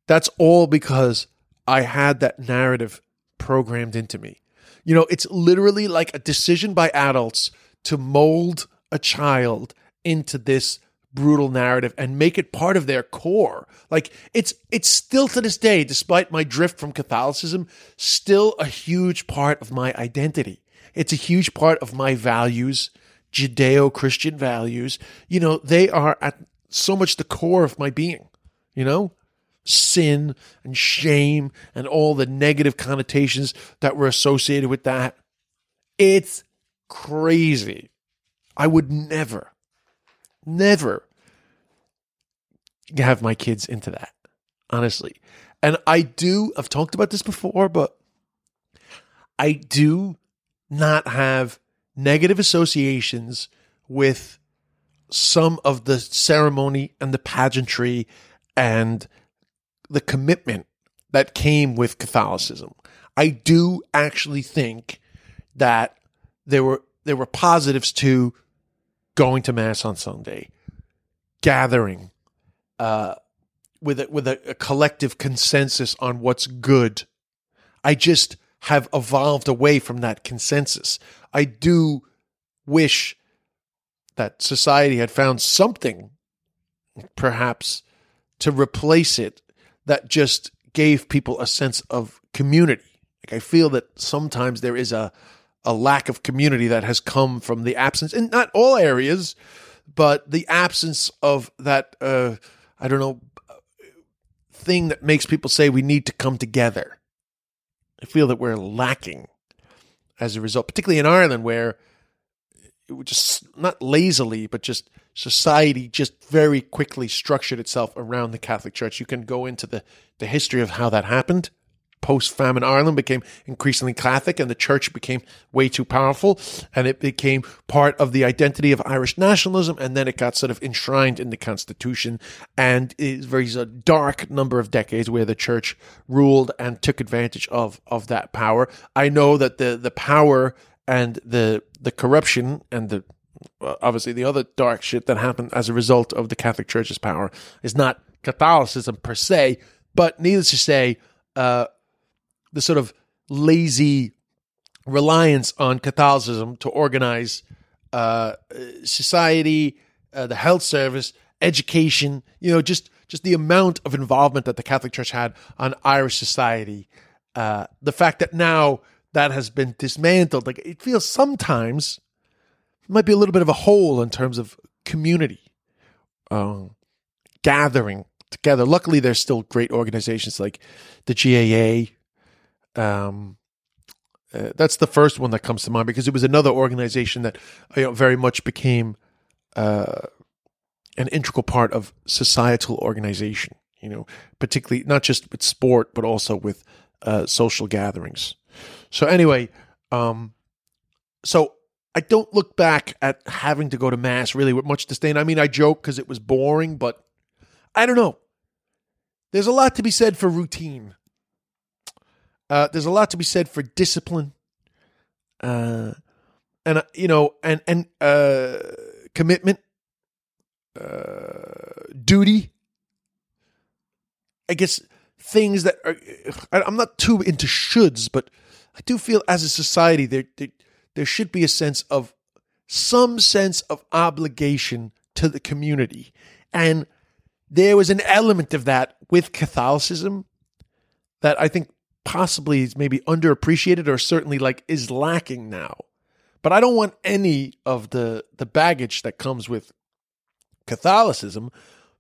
that's all because I had that narrative programmed into me. You know, it's literally like a decision by adults to mold a child into this brutal narrative and make it part of their core. Like it's it's still to this day, despite my drift from Catholicism, still a huge part of my identity. It's a huge part of my values, Judeo-Christian values. You know, they are at so much the core of my being, you know? Sin and shame and all the negative connotations that were associated with that. It's crazy. I would never, never have my kids into that, honestly. And I do, I've talked about this before, but I do not have negative associations with some of the ceremony and the pageantry and the commitment that came with Catholicism. I do actually think that there were there were positives to going to Mass on Sunday, gathering uh, with a, with a, a collective consensus on what's good. I just have evolved away from that consensus. I do wish that society had found something, perhaps, to replace it that just gave people a sense of community. Like I feel that sometimes there is a, a lack of community that has come from the absence, in not all areas, but the absence of that, uh, I don't know, thing that makes people say we need to come together. I feel that we're lacking as a result, particularly in Ireland, where it was just not lazily, but just society just very quickly structured itself around the Catholic Church. You can go into the, the history of how that happened. Post-famine Ireland became increasingly Catholic and the church became way too powerful and it became part of the identity of Irish nationalism, and then it got sort of enshrined in the constitution, and it's very a dark number of decades where the church ruled and took advantage of of that power. I know that the the power and the the corruption and the obviously the other dark shit that happened as a result of the Catholic Church's power is not Catholicism per se, but needless to say, uh, the sort of lazy reliance on Catholicism to organize uh, society, uh, the health service, education, you know, just, just the amount of involvement that the Catholic Church had on Irish society. Uh, the fact that now that has been dismantled, like it feels sometimes might be a little bit of a hole in terms of community, um, gathering together. Luckily, there's still great organizations like the G A A. Um, uh, that's the first one that comes to mind because it was another organization that, you know, very much became uh, an integral part of societal organization, you know, particularly not just with sport, but also with uh, social gatherings. So anyway, um, so I don't look back at having to go to Mass really with much disdain. I mean, I joke because it was boring, but I don't know. There's a lot to be said for routine. Uh, there's a lot to be said for discipline, uh, and uh, you know, and and uh, commitment, uh, duty. I guess things that are, I'm not too into shoulds, but I do feel as a society there there, there should be a sense of some sense of obligation to the community. And there was an element of that with Catholicism that I think possibly is maybe underappreciated or certainly like is lacking now. But I don't want any of the, the baggage that comes with Catholicism,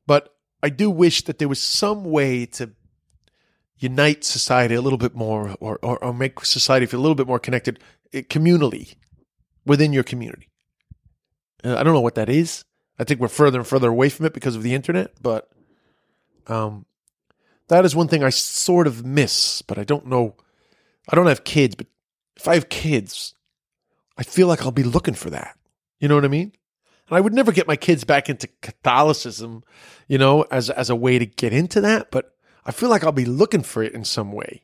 but I do wish that there was some way to unite society a little bit more or, or, or make society feel a little bit more connected communally within your community. Uh, I don't know what that is. I think we're further and further away from it because of the internet, but um, that is one thing I sort of miss, but I don't know. I don't have kids, but if I have kids, I feel like I'll be looking for that. You know what I mean? And I would never get my kids back into Catholicism, you know, as, as a way to get into that, but I feel like I'll be looking for it in some way.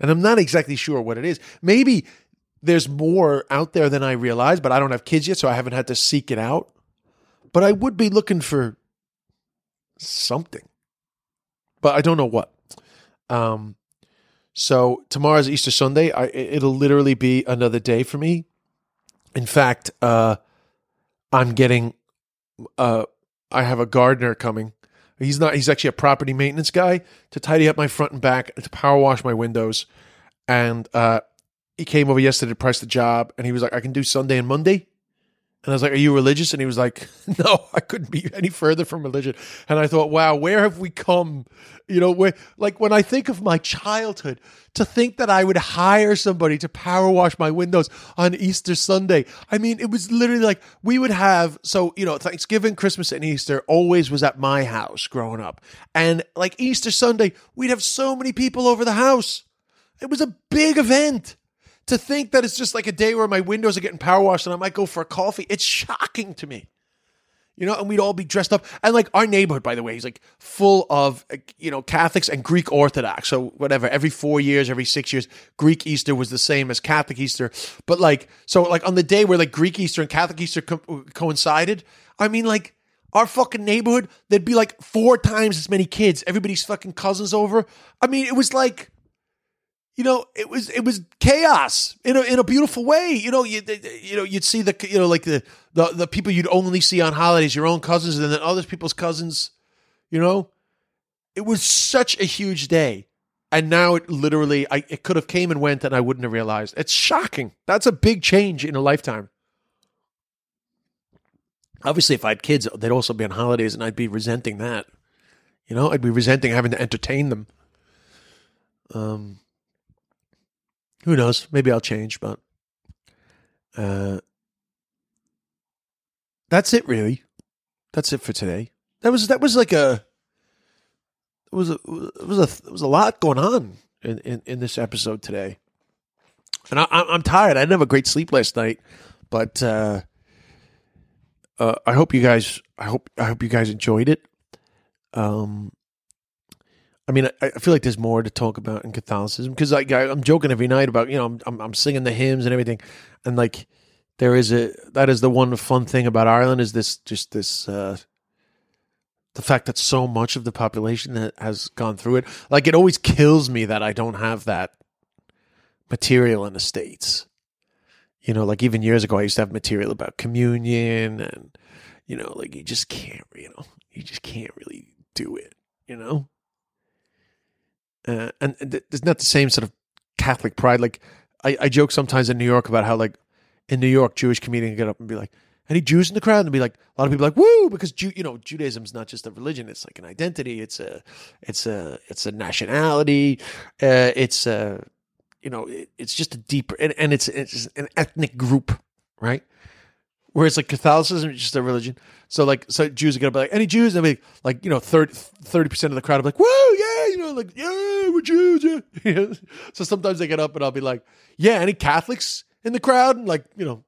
And I'm not exactly sure what it is. Maybe there's more out there than I realize, but I don't have kids yet, so I haven't had to seek it out. But I would be looking for something. But I don't know what. Um, so tomorrow's Easter Sunday. I, it'll literally be another day for me. In fact, uh, I'm getting, uh, I have a gardener coming. He's not, he's actually a property maintenance guy to tidy up my front and back, to power wash my windows. And uh, he came over yesterday to price the job. And he was like, I can do Sunday and Monday. And I was like, are you religious? And he was like, no, I couldn't be any further from religion. And I thought, wow, where have we come? You know, where, like when I think of my childhood, to think that I would hire somebody to power wash my windows on Easter Sunday. I mean, it was literally like we would have, so, you know, Thanksgiving, Christmas, and Easter always was at my house growing up. And like Easter Sunday, we'd have so many people over the house. It was a big event. To think that it's just like a day where my windows are getting power washed and I might go for a coffee, it's shocking to me. You know, and we'd all be dressed up. And like our neighborhood, by the way, is like full of, you know, Catholics and Greek Orthodox. So whatever, every four years, every six years, Greek Easter was the same as Catholic Easter. But like, so like on the day where like Greek Easter and Catholic Easter co- coincided, I mean like our fucking neighborhood, there'd be like four times as many kids. Everybody's fucking cousins over. I mean, it was like... You know, it was it was chaos in a in a beautiful way. You know, you you know you'd see the you know like the, the the people you'd only see on holidays, your own cousins, and then other people's cousins. You know, it was such a huge day, and now it literally I it could have came and went, and I wouldn't have realized. It's shocking. That's a big change in a lifetime. Obviously, if I had kids, they'd also be on holidays, and I'd be resenting that. You know, I'd be resenting having to entertain them. Um. Who knows? Maybe I'll change, but uh, that's it. Really, that's it for today. That was that was like a it was a, it was a it was a lot going on in, in, in this episode today, and I, I'm tired. I didn't have a great sleep last night, but uh, uh, I hope you guys. I hope I hope you guys enjoyed it. Um. I mean, I feel like there's more to talk about in Catholicism because like, I'm joking every night about, you know, I'm, I'm singing the hymns and everything. And like, there is a, that is the one fun thing about Ireland is this, just this, uh, the fact that so much of the population has gone through it. Like, it always kills me that I don't have that material in the States. You know, like even years ago, I used to have material about communion and, you know, like you just can't, you know, you just can't really do it, you know? Uh, and th- it's not the same sort of Catholic pride. Like I, I joke sometimes in New York about how like in New York, Jewish comedians get up and be like, any Jews in the crowd? And be like, a lot of people are like, woo, because Jew, you know, Judaism is not just a religion. It's like an identity. It's a, it's a, it's a nationality. Uh, it's a, you know, it, it's just a deeper, and, and it's, it's an ethnic group, right? Whereas like Catholicism is just a religion. So like, so Jews are going to be like, any Jews? And be like, like, you know, thirty percent of the crowd are like, woo, yeah, you know, like, yeah, we're Jews. Yeah. So sometimes they get up and I'll be like, yeah, any Catholics in the crowd? And like, you know,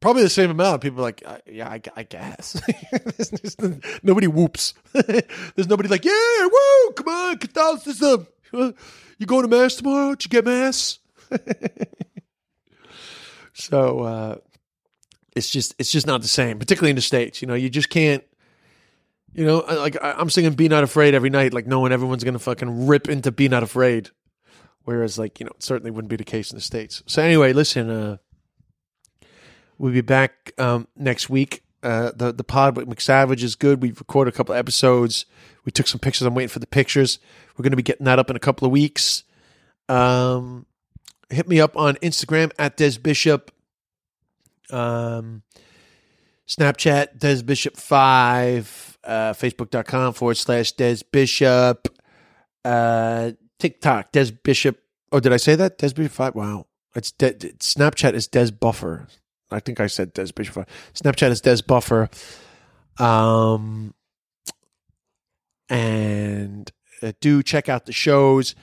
probably the same amount. People are like, I, yeah, I, I guess. there's, there's, nobody whoops. There's nobody like, yeah, woo, come on, Catholicism. You going to Mass tomorrow? Did you get Mass? so, uh, It's just, it's just not the same, particularly in the States. You know, you just can't, you know, like I'm singing Be Not Afraid every night, like knowing everyone's going to fucking rip into Be Not Afraid. Whereas like, you know, it certainly wouldn't be the case in the States. So anyway, listen, uh, We'll be back um, next week. Uh, the the pod with McSavage is good. We've recorded a couple of episodes. We took some pictures. I'm waiting for the pictures. We're going to be getting that up in a couple of weeks. Um, hit me up on Instagram at Des Bishop. Um, Snapchat Des Bishop five. Uh, Facebook.com forward slash Des Bishop. Uh, TikTok Des Bishop. Oh, did I say that? Des Bishop five. Wow, it's De- Snapchat is Des Buffer. I think I said Des Bishop. Snapchat is Des Buffer. Um, and uh, do check out the shows.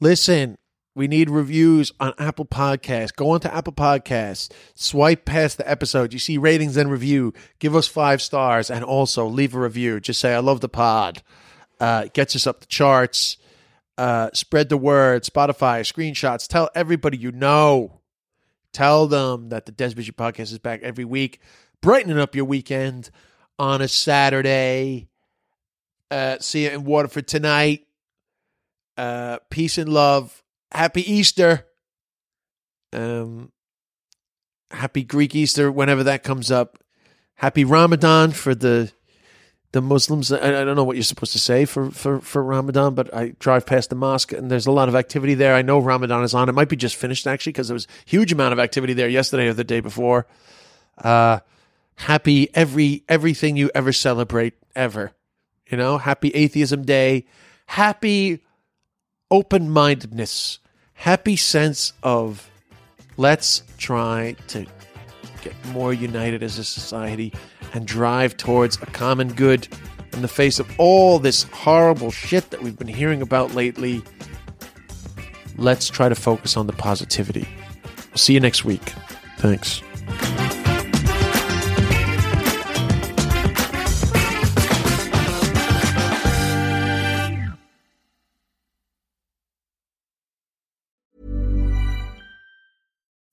Listen, we need reviews on Apple Podcasts. Go on to Apple Podcasts. Swipe past the episode. You see ratings and review. Give us five stars and also leave a review. Just say, I love the pod. Uh, it gets us up the charts. Uh, spread the word. Spotify, screenshots. Tell everybody you know. Tell them that the Des Bishop podcast is back every week, brightening up your weekend on a Saturday. Uh, see you in Waterford tonight. Uh, peace and love. Happy Easter. Um, happy Greek Easter, whenever that comes up. Happy Ramadan for the the Muslims. I, I don't know what you're supposed to say for, for, for Ramadan, but I drive past the mosque and there's a lot of activity there. I know Ramadan is on. It might be just finished, actually, because there was a huge amount of activity there yesterday or the day before. Uh, happy every everything you ever celebrate, ever. You know, happy Atheism Day. Happy open-mindedness. Happy sense of let's try to get more united as a society and drive towards a common good in the face of all this horrible shit that we've been hearing about lately. Let's try to focus on the positivity. We'll see you next week. Thanks.